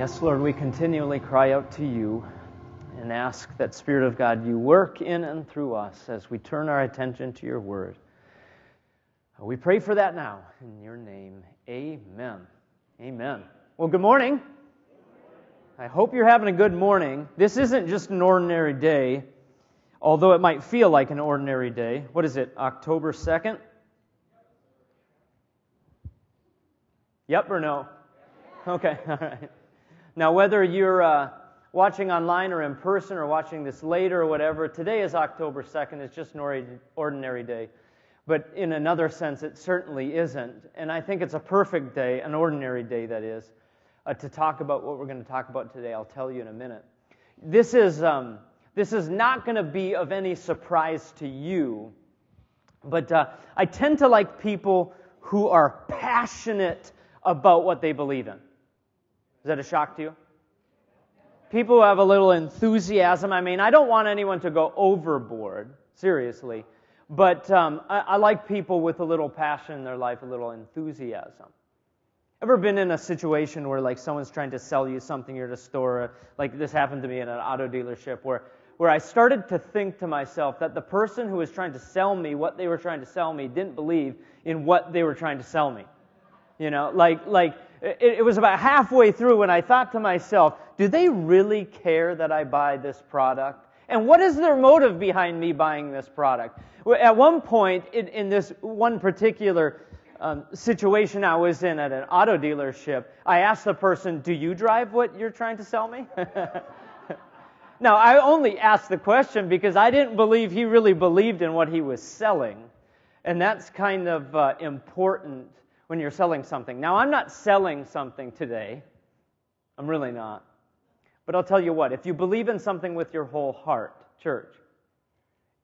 Yes, Lord, we continually cry out to you and ask that, Spirit of God, you work in and through us as we turn our attention to your word. We pray for that now in your name. Amen. Amen. Well, good morning. I hope you're having a good morning. This isn't just an ordinary day, although it might feel like an ordinary day. What is it, October 2nd? Yep or no? Okay, all right. Now, whether you're watching online or in person or watching this later or whatever, today is October 2nd. It's just an ordinary day. But in another sense, it certainly isn't. And I think it's a perfect day, an ordinary day, that is, to talk about what we're going to talk about today. I'll tell you in a minute. This is not going to be of any surprise to you, but I tend to like people who are passionate about what they believe in. Is that a shock to you? People who have a little enthusiasm. I mean, I don't want anyone to go overboard, seriously, but I like people with a little passion in their life, a little enthusiasm. Ever been in a situation where like someone's trying to sell you something, you're at a store, like this happened to me in an auto dealership, where I started to think to myself that the person who was trying to sell me what they were trying to sell me didn't believe in what they were trying to sell me. You know, like it was about halfway through when I thought to myself, do they really care that I buy this product? And what is their motive behind me buying this product? At one point, in this one particular situation I was in at an auto dealership, I asked the person, do you drive what you're trying to sell me? Now, I only asked the question because I didn't believe he really believed in what he was selling. And that's kind of important when you're selling something. Now, I'm not selling something today. I'm really not. But I'll tell you what, if you believe in something with your whole heart, church,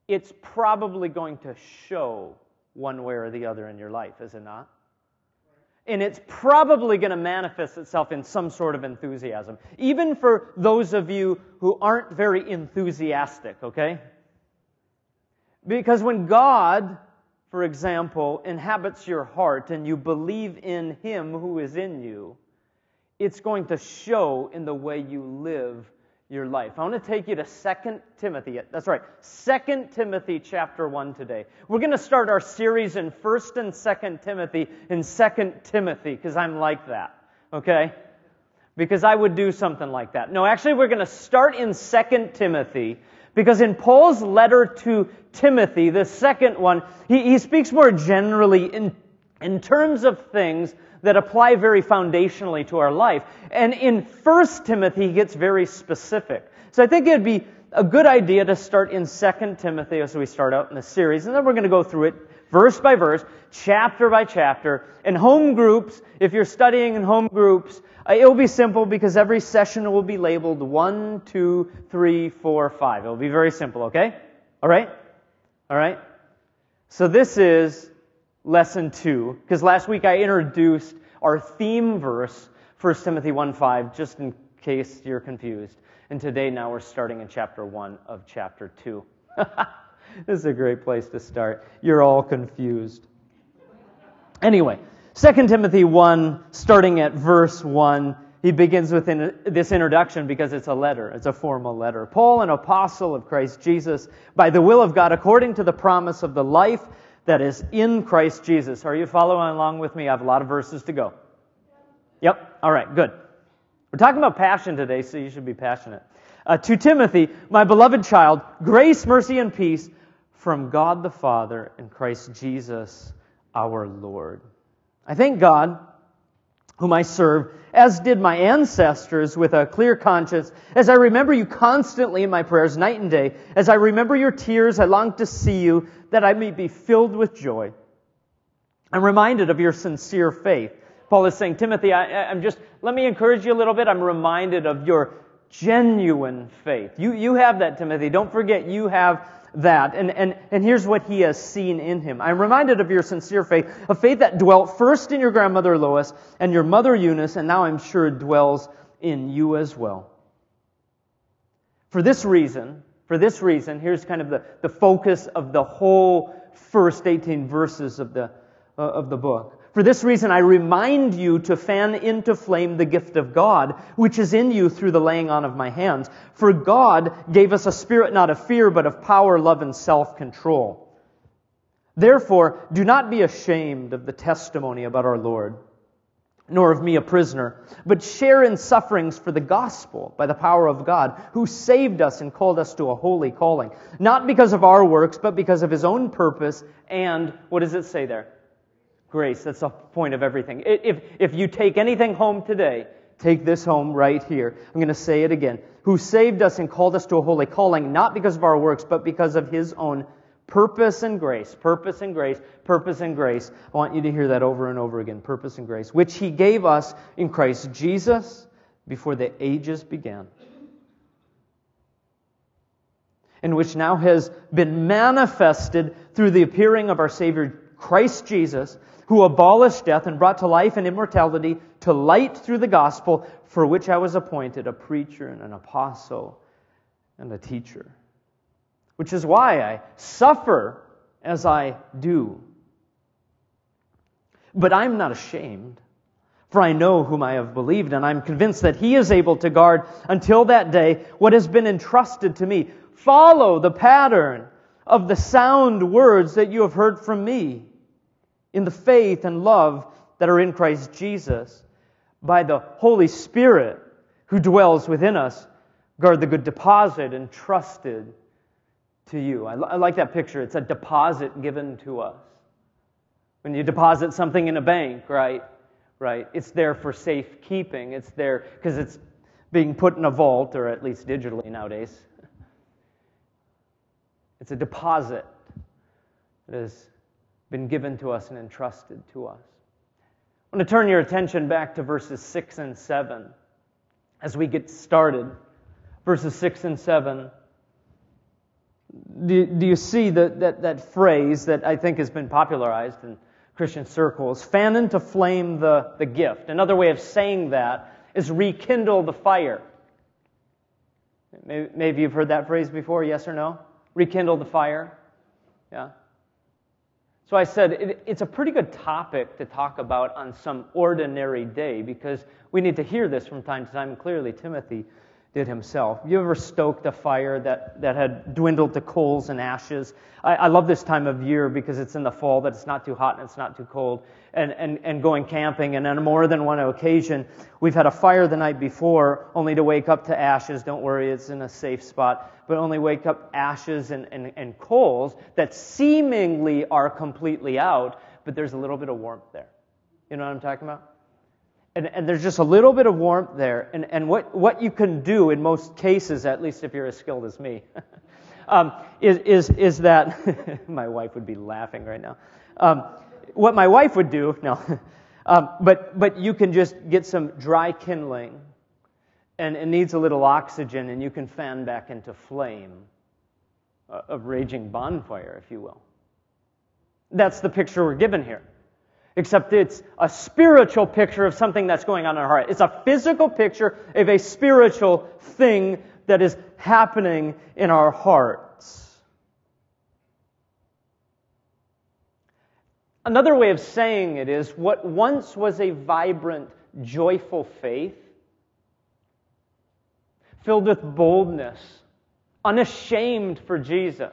it's probably going to show one way or the other in your life, is it not? And it's probably going to manifest itself in some sort of enthusiasm, even for those of you who aren't very enthusiastic, okay? Because when God, for example, inhabits your heart and you believe in Him who is in you, it's going to show in the way you live your life. I want to take you to 2 Timothy. That's right, 2 Timothy chapter 1 today. We're going to start our series in 1st and 2nd Timothy in 2nd Timothy because I'm like that, okay? Because I would do something like that. No, actually we're going to start in 2 Timothy because in Paul's letter to Timothy, the second one, he speaks more generally in terms of things that apply very foundationally to our life. And in 1 Timothy, he gets very specific. So I think it would be a good idea to start in 2 Timothy as we start out in the series. And then we're going to go through it verse by verse, chapter by chapter. In home groups, if you're studying in home groups, it'll be simple because every session will be labeled 1, 2, 3, 4, 5. It'll be very simple, okay? All right? All right? So this is Lesson 2, because last week I introduced our theme verse, 1 Timothy 1:5, just in case you're confused. And today now we're starting in chapter 1 of chapter 2. This is a great place to start. You're all confused. Anyway, 2 Timothy 1, starting at verse 1, he begins with this introduction because it's a letter. It's a formal letter. Paul, an apostle of Christ Jesus, by the will of God, according to the promise of the life that is in Christ Jesus. Are you following along with me? I have a lot of verses to go. Yep. All right, good. We're talking about passion today, so you should be passionate. To Timothy, my beloved child, grace, mercy, and peace from God the Father and Christ Jesus our Lord. I thank God, whom I serve, as did my ancestors with a clear conscience, as I remember you constantly in my prayers, night and day, as I remember your tears, I long to see you, that I may be filled with joy. I'm reminded of your sincere faith. Paul is saying, Timothy, let me encourage you a little bit. I'm reminded of your genuine faith. You have that, Timothy. Don't forget you have that. And here's what he has seen in him. I'm reminded of your sincere faith, a faith that dwelt first in your grandmother Lois and your mother Eunice, and now I'm sure dwells in you as well. For this reason, here's kind of the focus of the whole first 18 verses of the book. For this reason, I remind you to fan into flame the gift of God, which is in you through the laying on of my hands. For God gave us a spirit not of fear, but of power, love, and self-control. Therefore, do not be ashamed of the testimony about our Lord, nor of me a prisoner, but share in sufferings for the gospel by the power of God, who saved us and called us to a holy calling, not because of our works, but because of His own purpose and, what does it say there? Grace. That's the point of everything. If you take anything home today, take this home right here. I'm going to say it again. Who saved us and called us to a holy calling, not because of our works, but because of His own purpose and grace, purpose and grace, purpose and grace. I want you to hear that over and over again, purpose and grace, which He gave us in Christ Jesus before the ages began, and which now has been manifested through the appearing of our Savior Christ Jesus, who abolished death and brought to life and immortality to light through the gospel, for which I was appointed a preacher and an apostle and a teacher. Which is why I suffer as I do. But I'm not ashamed, for I know whom I have believed, and I'm convinced that He is able to guard until that day what has been entrusted to me. Follow the pattern of the sound words that you have heard from me in the faith and love that are in Christ Jesus. By the Holy Spirit who dwells within us, guard the good deposit entrusted to you. I like that picture. It's a deposit given to us. When you deposit something in a bank, right? It's there for safekeeping. It's there because it's being put in a vault, or at least digitally nowadays. It's a deposit that has been given to us and entrusted to us. I want to turn your attention back to verses 6 and 7 as we get started. Verses 6 and 7. Do you see that phrase that I think has been popularized in Christian circles? Fan into flame the gift. Another way of saying that is rekindle the fire. Maybe you've heard that phrase before, yes or no? Rekindle the fire. Yeah. So I said, it's a pretty good topic to talk about on some ordinary day, because we need to hear this from time to time. Clearly, Timothy did himself. You ever stoked a fire that had dwindled to coals and ashes? I love this time of year because it's in the fall, that it's not too hot and it's not too cold, and going camping, and on more than one occasion, we've had a fire the night before only to wake up to ashes. Don't worry, it's in a safe spot, but only wake up ashes and coals that seemingly are completely out, but there's a little bit of warmth there. You know what I'm talking about? And there's just a little bit of warmth there. And what you can do in most cases, at least if you're as skilled as me, is that... my wife would be laughing right now. What my wife would do... No. But you can just get some dry kindling, and it needs a little oxygen, and you can fan back into flame, a raging bonfire, if you will. That's the picture we're given here. Except it's a spiritual picture of something that's going on in our heart. It's a physical picture of a spiritual thing that is happening in our hearts. Another way of saying it is, what once was a vibrant, joyful faith, filled with boldness, unashamed for Jesus,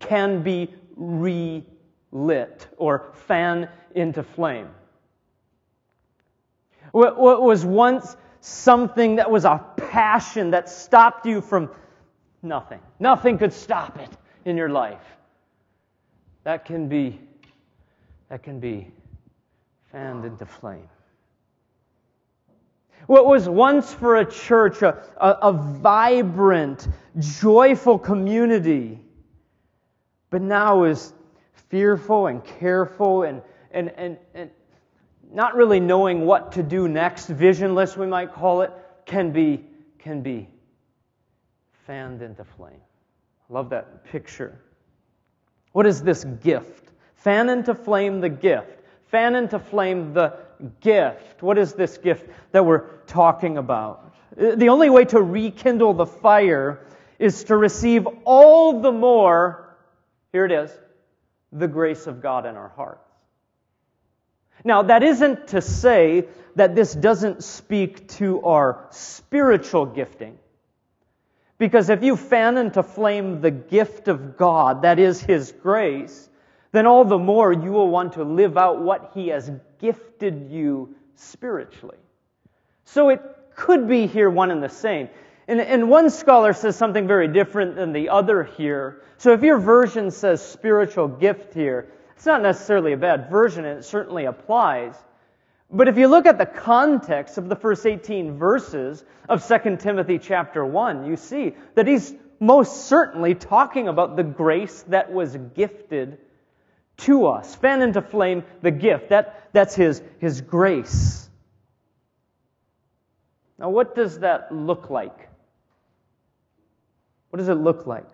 can be relit or fan into flame. What was once something that was a passion that stopped you from nothing. Nothing could stop it in your life. That can be fanned into flame. What was once for a church a vibrant, joyful community, but now is fearful and careful and not really knowing what to do next, visionless we might call it, can be fanned into flame. I love that picture. What is this gift? Fan into flame the gift. Fan into flame the gift. What is this gift that we're talking about? The only way to rekindle the fire is to receive all the more, here it is, the grace of God in our hearts. Now, that isn't to say that this doesn't speak to our spiritual gifting. Because if you fan into flame the gift of God, that is His grace, then all the more you will want to live out what He has gifted you spiritually. So it could be here one and the same. And one scholar says something very different than the other here. So if your version says spiritual gift here, it's not necessarily a bad version, and it certainly applies. But if you look at the context of the first 18 verses of 2 Timothy chapter 1, you see that he's most certainly talking about the grace that was gifted to us. Fan into flame the gift. That's his grace. Now, what does that look like? What does it look like?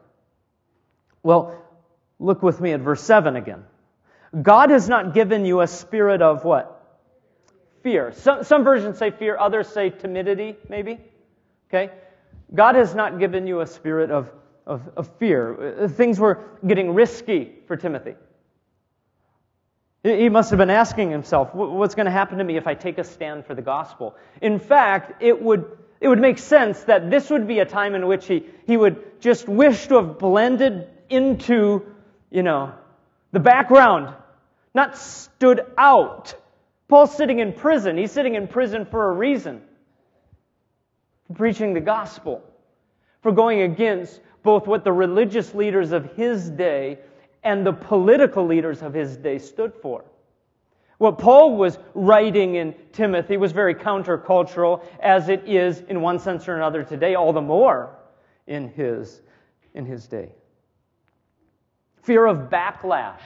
Well, look with me at verse 7 again. God has not given you a spirit of what? Fear. Some versions say fear, others say timidity, maybe. Okay? God has not given you a spirit of fear. Things were getting risky for Timothy. He must have been asking himself, what's going to happen to me if I take a stand for the gospel? In fact, it would make sense that this would be a time in which he would just wish to have blended into, the background, not stood out. Paul's sitting in prison. He's sitting in prison for a reason. For preaching the gospel. For going against both what the religious leaders of his day and the political leaders of his day stood for. What Paul was writing in Timothy was very countercultural, as it is in one sense or another today, all the more in his day. Fear of backlash.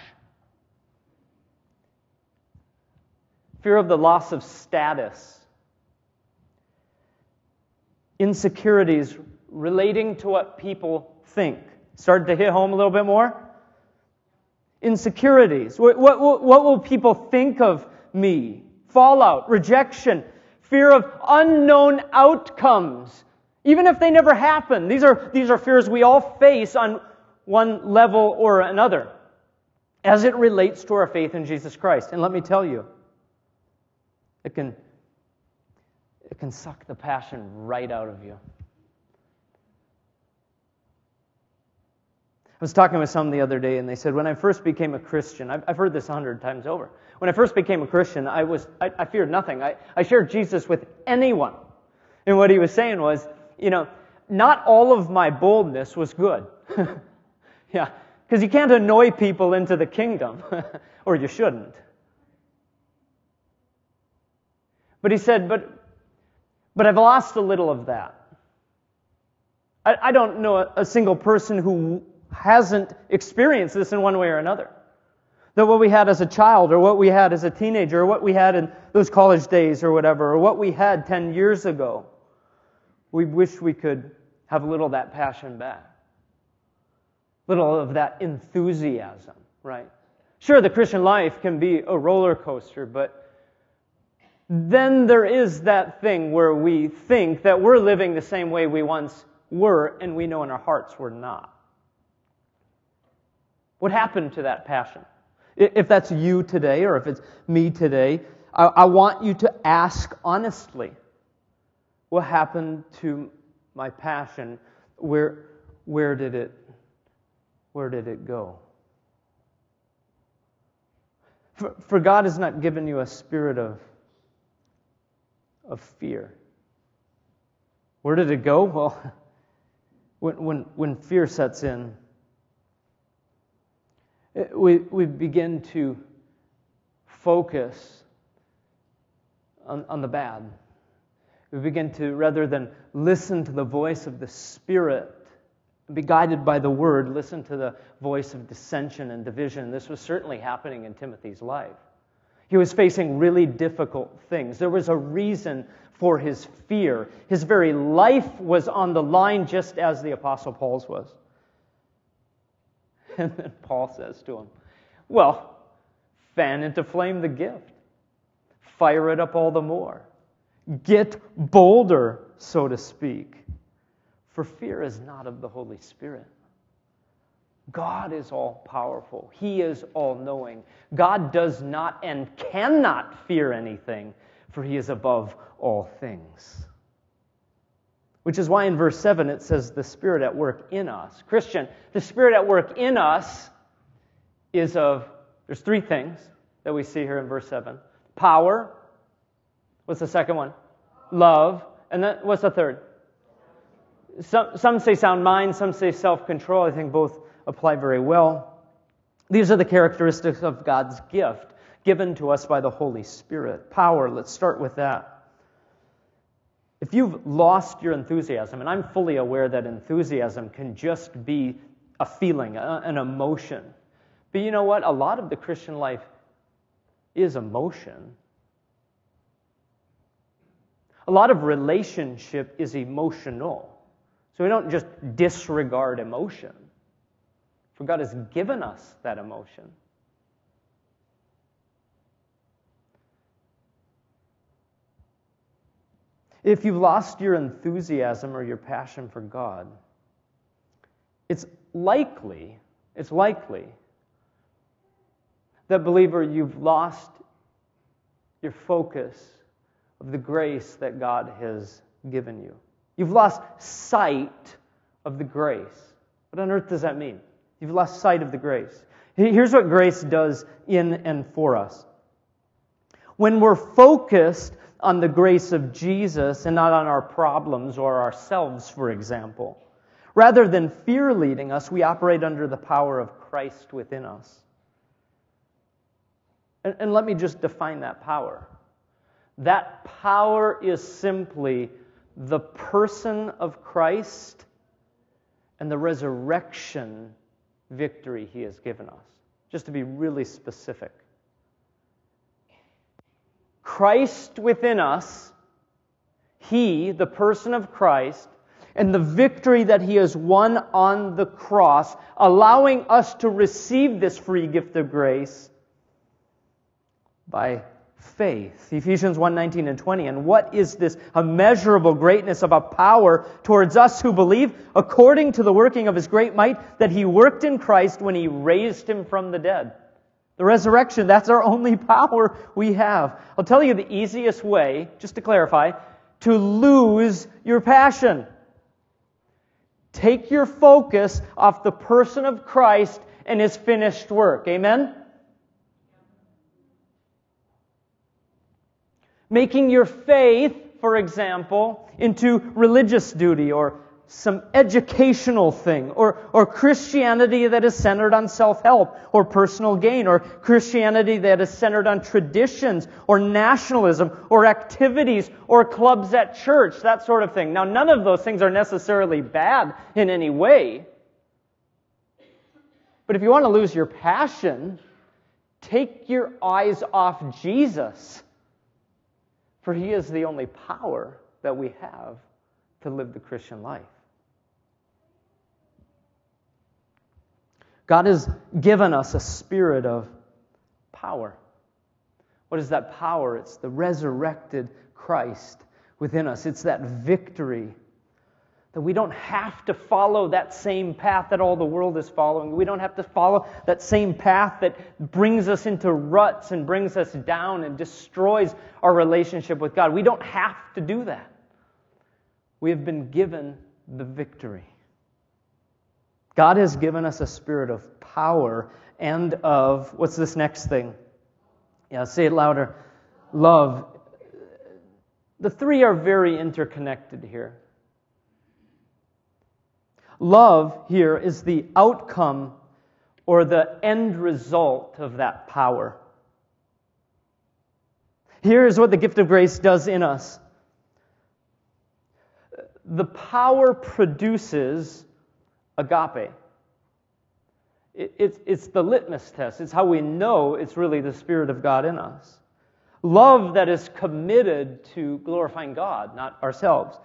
Fear of the loss of status. Insecurities relating to what people think. Started to hit home a little bit more? Insecurities. What will people think of me? Fallout, rejection, fear of unknown outcomes, even if they never happen. These are fears we all face on one level or another as it relates to our faith in Jesus Christ. And let me tell you, It can suck the passion right out of you. I was talking with someone the other day, and they said, when I first became a Christian, I've heard this 100 times over. When I first became a Christian, I feared nothing. I shared Jesus with anyone. And what he was saying was, not all of my boldness was good. Yeah, because you can't annoy people into the kingdom, or you shouldn't. But he said, but I've lost a little of that. I don't know a single person who hasn't experienced this in one way or another. That what we had as a child, or what we had as a teenager, or what we had in those college days, or whatever, or what we had 10 years ago, we wish we could have a little of that passion back. Little of that enthusiasm, right? Sure, the Christian life can be a roller coaster, but then there is that thing where we think that we're living the same way we once were, and we know in our hearts we're not. What happened to that passion? If that's you today, or if it's me today, I want you to ask honestly, what happened to my passion? Where did it go? For God has not given you a spirit of fear. Where did it go? Well, when fear sets in, we begin to focus on the bad. We begin to, rather than listen to the voice of the Spirit, be guided by the Word, listen to the voice of dissension and division. This was certainly happening in Timothy's life. He was facing really difficult things. There was a reason for his fear. His very life was on the line, just as the Apostle Paul's was. And then Paul says to him, well, fan into flame the gift. Fire it up all the more. Get bolder, so to speak. For fear is not of the Holy Spirit, God is all-powerful. He is all-knowing. God does not and cannot fear anything, for he is above all things. Which is why in verse 7 it says, the Spirit at work in us. Christian, the Spirit at work in us is of, there's three things that we see here in verse 7. Power. What's the second one? Love. And then what's the third? Some say sound mind, some say self-control. I think both apply very well. These are the characteristics of God's gift given to us by the Holy Spirit. Power, let's start with that. If you've lost your enthusiasm, and I'm fully aware that enthusiasm can just be a feeling, an emotion. But you know what? A lot of the Christian life is emotion. A lot of relationship is emotional. So we don't just disregard emotion. For God has given us that emotion. If you've lost your enthusiasm or your passion for God, it's likely that, believer, you've lost your focus of the grace that God has given you. You've lost sight of the grace. What on earth does that mean? You've lost sight of the grace. Here's what grace does in and for us. When we're focused on the grace of Jesus and not on our problems or ourselves, for example, rather than fear leading us, we operate under the power of Christ within us. And let me just define that power. That power is simply the person of Christ and the resurrection victory he has given us. Just to be really specific. Christ within us, he, the person of Christ, and the victory that he has won on the cross, allowing us to receive this free gift of grace by faith. Ephesians 1:19 and 20. And what is this immeasurable greatness of a power towards us who believe, according to the working of his great might that he worked in Christ when he raised him from the dead? The resurrection, that's our only power we have. I'll tell you the easiest way, just to clarify, to lose your passion. Take your focus off the person of Christ and his finished work. Amen? Making your faith, for example, into religious duty or some educational thing, or Christianity that is centered on self-help or personal gain, or Christianity that is centered on traditions or nationalism or activities or clubs at church, that sort of thing. Now, none of those things are necessarily bad in any way. But if you want to lose your passion, take your eyes off Jesus, for he is the only power that we have to live the Christian life. God has given us a spirit of power. What is that power? It's the resurrected Christ within us. It's that victory that we don't have to follow that same path that all the world is following. We don't have to follow that same path that brings us into ruts and brings us down and destroys our relationship with God. We don't have to do that. We have been given the victory. God has given us a spirit of power and of, what's this next thing? Yeah, say it louder. Love. The three are very interconnected here. Love here is the outcome or the end result of that power. Here is what the gift of grace does in us. The power produces agape. It's the litmus test. It's how we know it's really the Spirit of God in us. Love that is committed to glorifying God, not ourselves.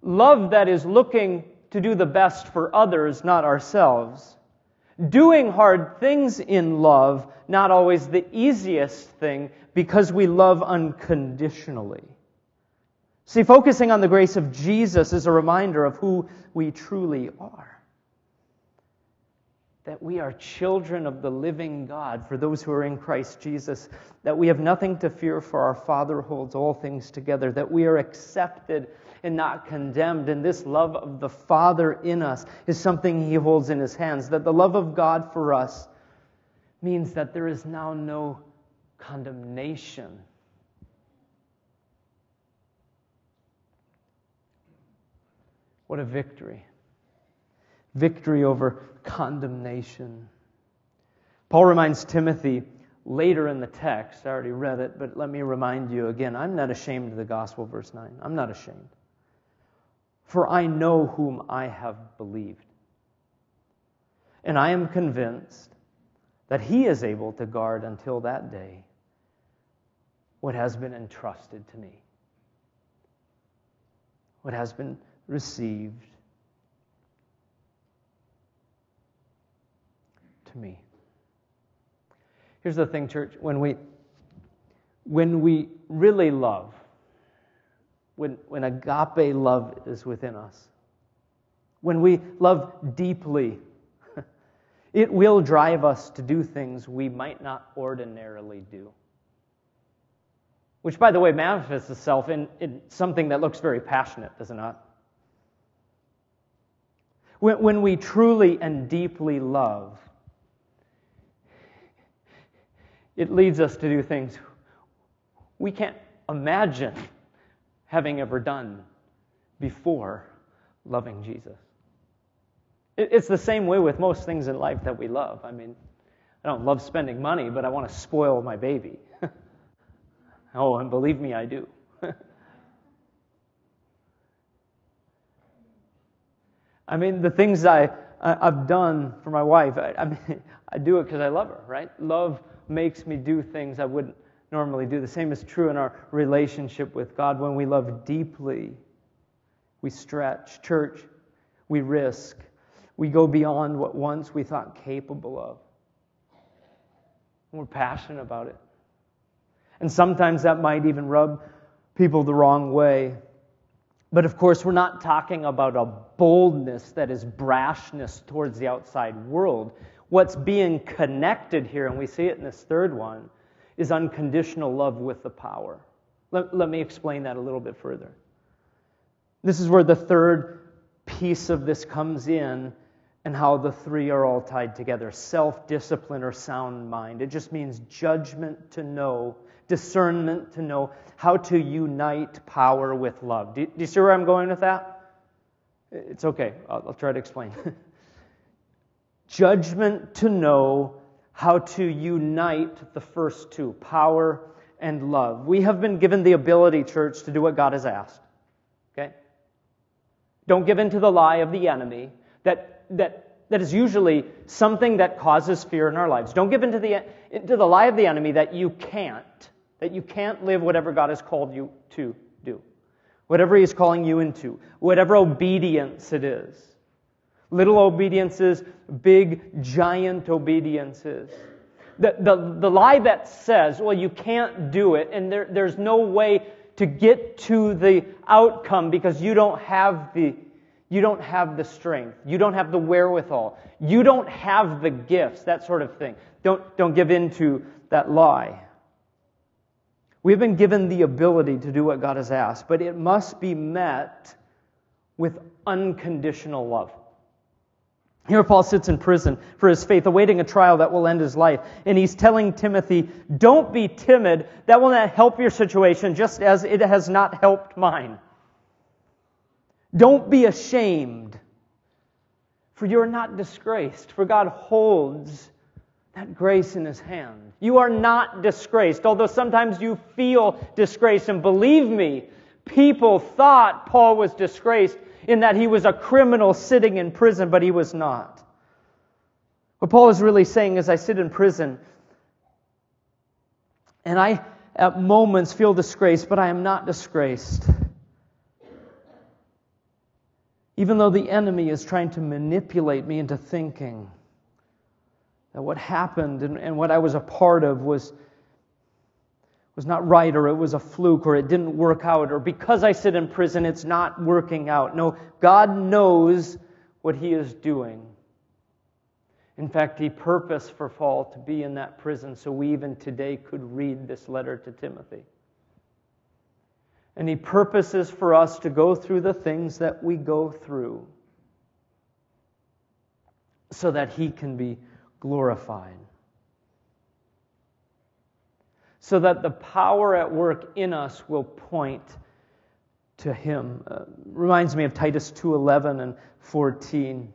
Love that is looking to do the best for others, not ourselves. Doing hard things in love, not always the easiest thing, because we love unconditionally. See, focusing on the grace of Jesus is a reminder of who we truly are. that we are children of the living God, for those who are in Christ Jesus, that we have nothing to fear, for our Father holds all things together, that we are accepted and not condemned, and this love of the Father in us is something He holds in His hands, that the love of God for us means that there is now no condemnation. What a victory. Victory over condemnation. Paul reminds Timothy later in the text, I already read it, but let me remind you again, I'm not ashamed of the gospel, verse 9. I'm not ashamed. For I know whom I have believed. And I am convinced that He is able to guard until that day what has been entrusted to me, what has been received to me. Here's the thing, church, when we really love, when agape love is within us, when we love deeply, it will drive us to do things we might not ordinarily do. Which, by the way, manifests itself in something that looks very passionate, does it not? When we truly and deeply love, it leads us to do things we can't imagine having ever done before loving Jesus. It's the same way with most things in life that we love. I mean, I don't love spending money, but I want to spoil my baby. Oh, and believe me, I do. I mean, the things I've done for my wife, I mean, I do it because I love her, right? Love makes me do things I wouldn't normally do. The same is true in our relationship with God. When we love deeply, we stretch. Church, we risk. We go beyond what once we thought capable of. We're passionate about it. And sometimes that might even rub people the wrong way. But of course, we're not talking about a boldness that is brashness towards the outside world. What's being connected here, and we see it in this third one, is unconditional love with the power. Let me explain that a little bit further. This is where the third piece of this comes in and how the three are all tied together. Self-discipline or sound mind. It just means judgment to know, discernment to know how to unite power with love. Do you see where I'm going with that? It's okay. I'll try to explain. Judgment to know how to unite the first two, power and love. We have been given the ability, church, to do what God has asked. Okay? Don't give in to the lie of the enemy that is usually something that causes fear in our lives. Don't give in to the lie of the enemy that you can't live whatever God has called you to do, whatever He is calling you into, whatever obedience it is. Little obediences, big, giant obediences. The lie that says, well, you can't do it, and there's no way to get to the outcome because you don't have the strength, you don't have the wherewithal, you don't have the gifts, that sort of thing. Don't give in to that lie. We've been given the ability to do what God has asked, but it must be met with unconditional love. Here Paul sits in prison for his faith, awaiting a trial that will end his life. And he's telling Timothy, don't be timid. That will not help your situation, just as it has not helped mine. Don't be ashamed, for you are not disgraced, for God holds that grace in His hand. You are not disgraced, although sometimes you feel disgraced. And believe me, people thought Paul was disgraced in that he was a criminal sitting in prison, but he was not. What Paul is really saying is, I sit in prison, and I at moments feel disgraced, but I am not disgraced. Even though the enemy is trying to manipulate me into thinking that what happened and what I was a part of was not right, or it was a fluke, or it didn't work out, or because I sit in prison, it's not working out. No, God knows what He is doing. In fact, he purposed for Paul to be in that prison so we even today could read this letter to Timothy. And he purposes for us to go through the things that we go through so that he can be glorified. So that the power at work in us will point to him. Reminds me of Titus 2:11 and 14.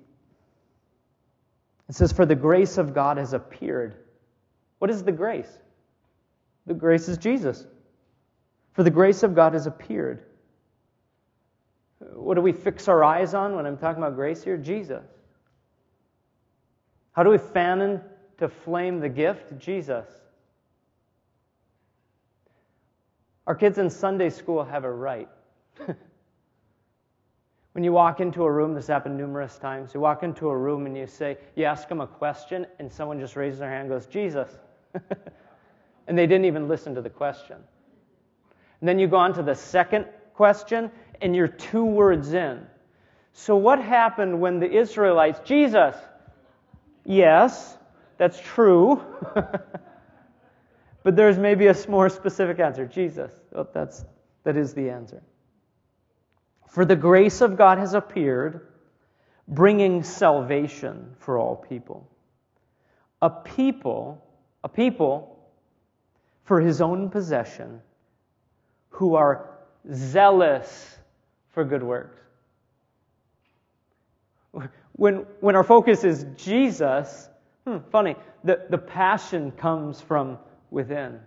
It says, "For the grace of God has appeared." What is the grace? The grace is Jesus. For the grace of God has appeared. What do we fix our eyes on when I'm talking about grace here? Jesus. How do we fan into flame the gift? Jesus. Our kids in Sunday school have a right. When you walk into a room, this happened numerous times, you walk into a room and you ask them a question, and someone just raises their hand and goes, "Jesus." And they didn't even listen to the question. And then you go on to the second question, and you're two words in. So what happened when the Israelites, "Jesus." "Yes, that's true." But there's maybe a more specific answer. Jesus. Well, that is the answer. For the grace of God has appeared, bringing salvation for all people. A people for his own possession who are zealous for good works. When our focus is Jesus, funny, the passion comes from within.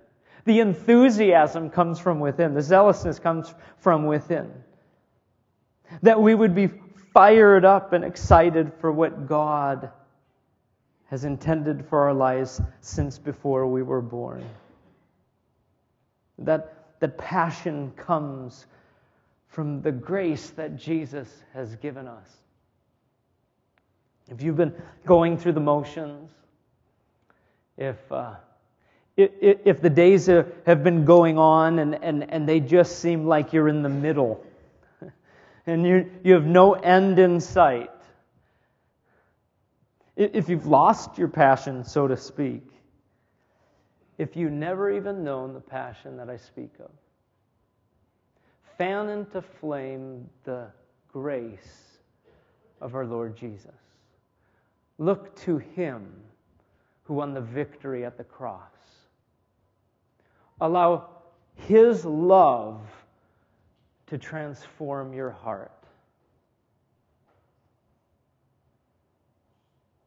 The enthusiasm comes from within. The zealousness comes from within. That we would be fired up and excited for what God has intended for our lives since before we were born. That passion comes from the grace that Jesus has given us. If you've been going through the motions, if the days have been going on and they just seem like you're in the middle and you have no end in sight, if you've lost your passion, so to speak, if you never even known the passion that I speak of, fan into flame the grace of our Lord Jesus. Look to him who won the victory at the cross. Allow his love to transform your heart.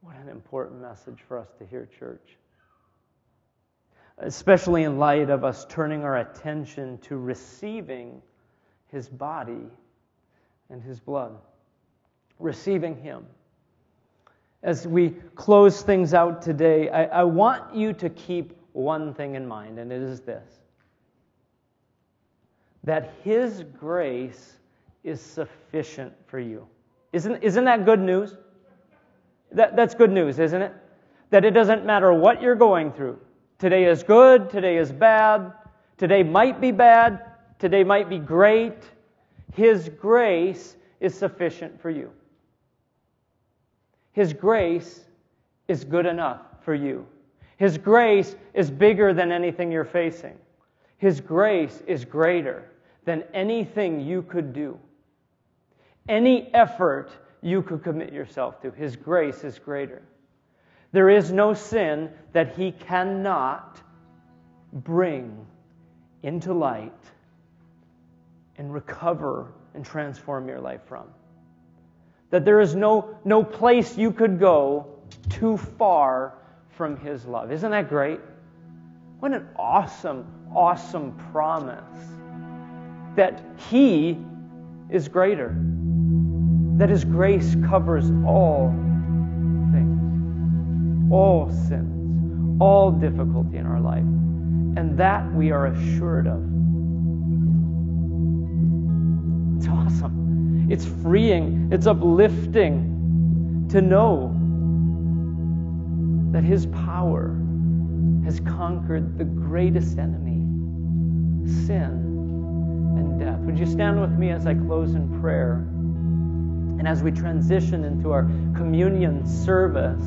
What an important message for us to hear, church. Especially in light of us turning our attention to receiving his body and his blood. Receiving him. As we close things out today, I want you to keep one thing in mind, and it is this: that his grace is sufficient for you. Isn't that good news? That's good news, isn't it? That it doesn't matter what you're going through. Today is good, today is bad, today might be bad, today might be great. His grace is sufficient for you. His grace is good enough for you. His grace is bigger than anything you're facing. His grace is greater than anything you could do. Any effort you could commit yourself to, his grace is greater. There is no sin that he cannot bring into light and recover and transform your life from. That there is no place you could go too far from his love. Isn't that great? What an awesome, awesome promise that he is greater, that his grace covers all things, all sins, all difficulty in our life, and that we are assured of. It's awesome. It's freeing. It's uplifting to know that his power has conquered the greatest enemy, sin and death. Would you stand with me as I close in prayer? And as we transition into our communion service,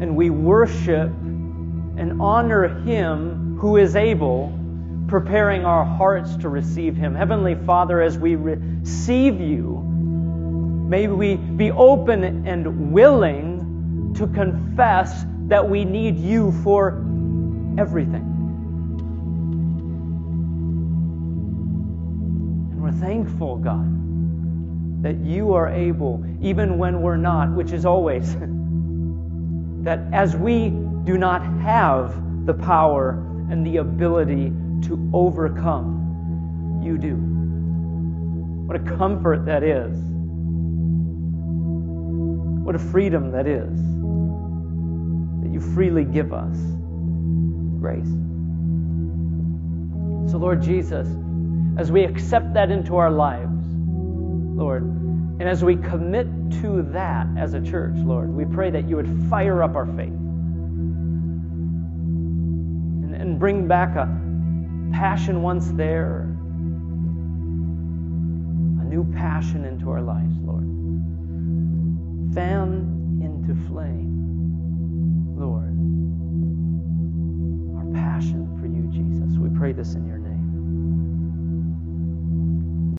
and we worship and honor Him who is able, preparing our hearts to receive Him. Heavenly Father, as we receive You, may we be open and willing to confess that we need You for everything. And we're thankful, God, that You are able, even when we're not, which is always, that as we do not have the power and the ability to overcome, You do. What a comfort that is. What a freedom that is, that You freely give us grace. So Lord Jesus, as we accept that into our lives, Lord, and as we commit to that as a church, Lord, we pray that You would fire up our faith and bring back a passion once there, a new passion into our lives, Lord. Fan into flame, Lord, our passion for You, Jesus. We pray this in Your name.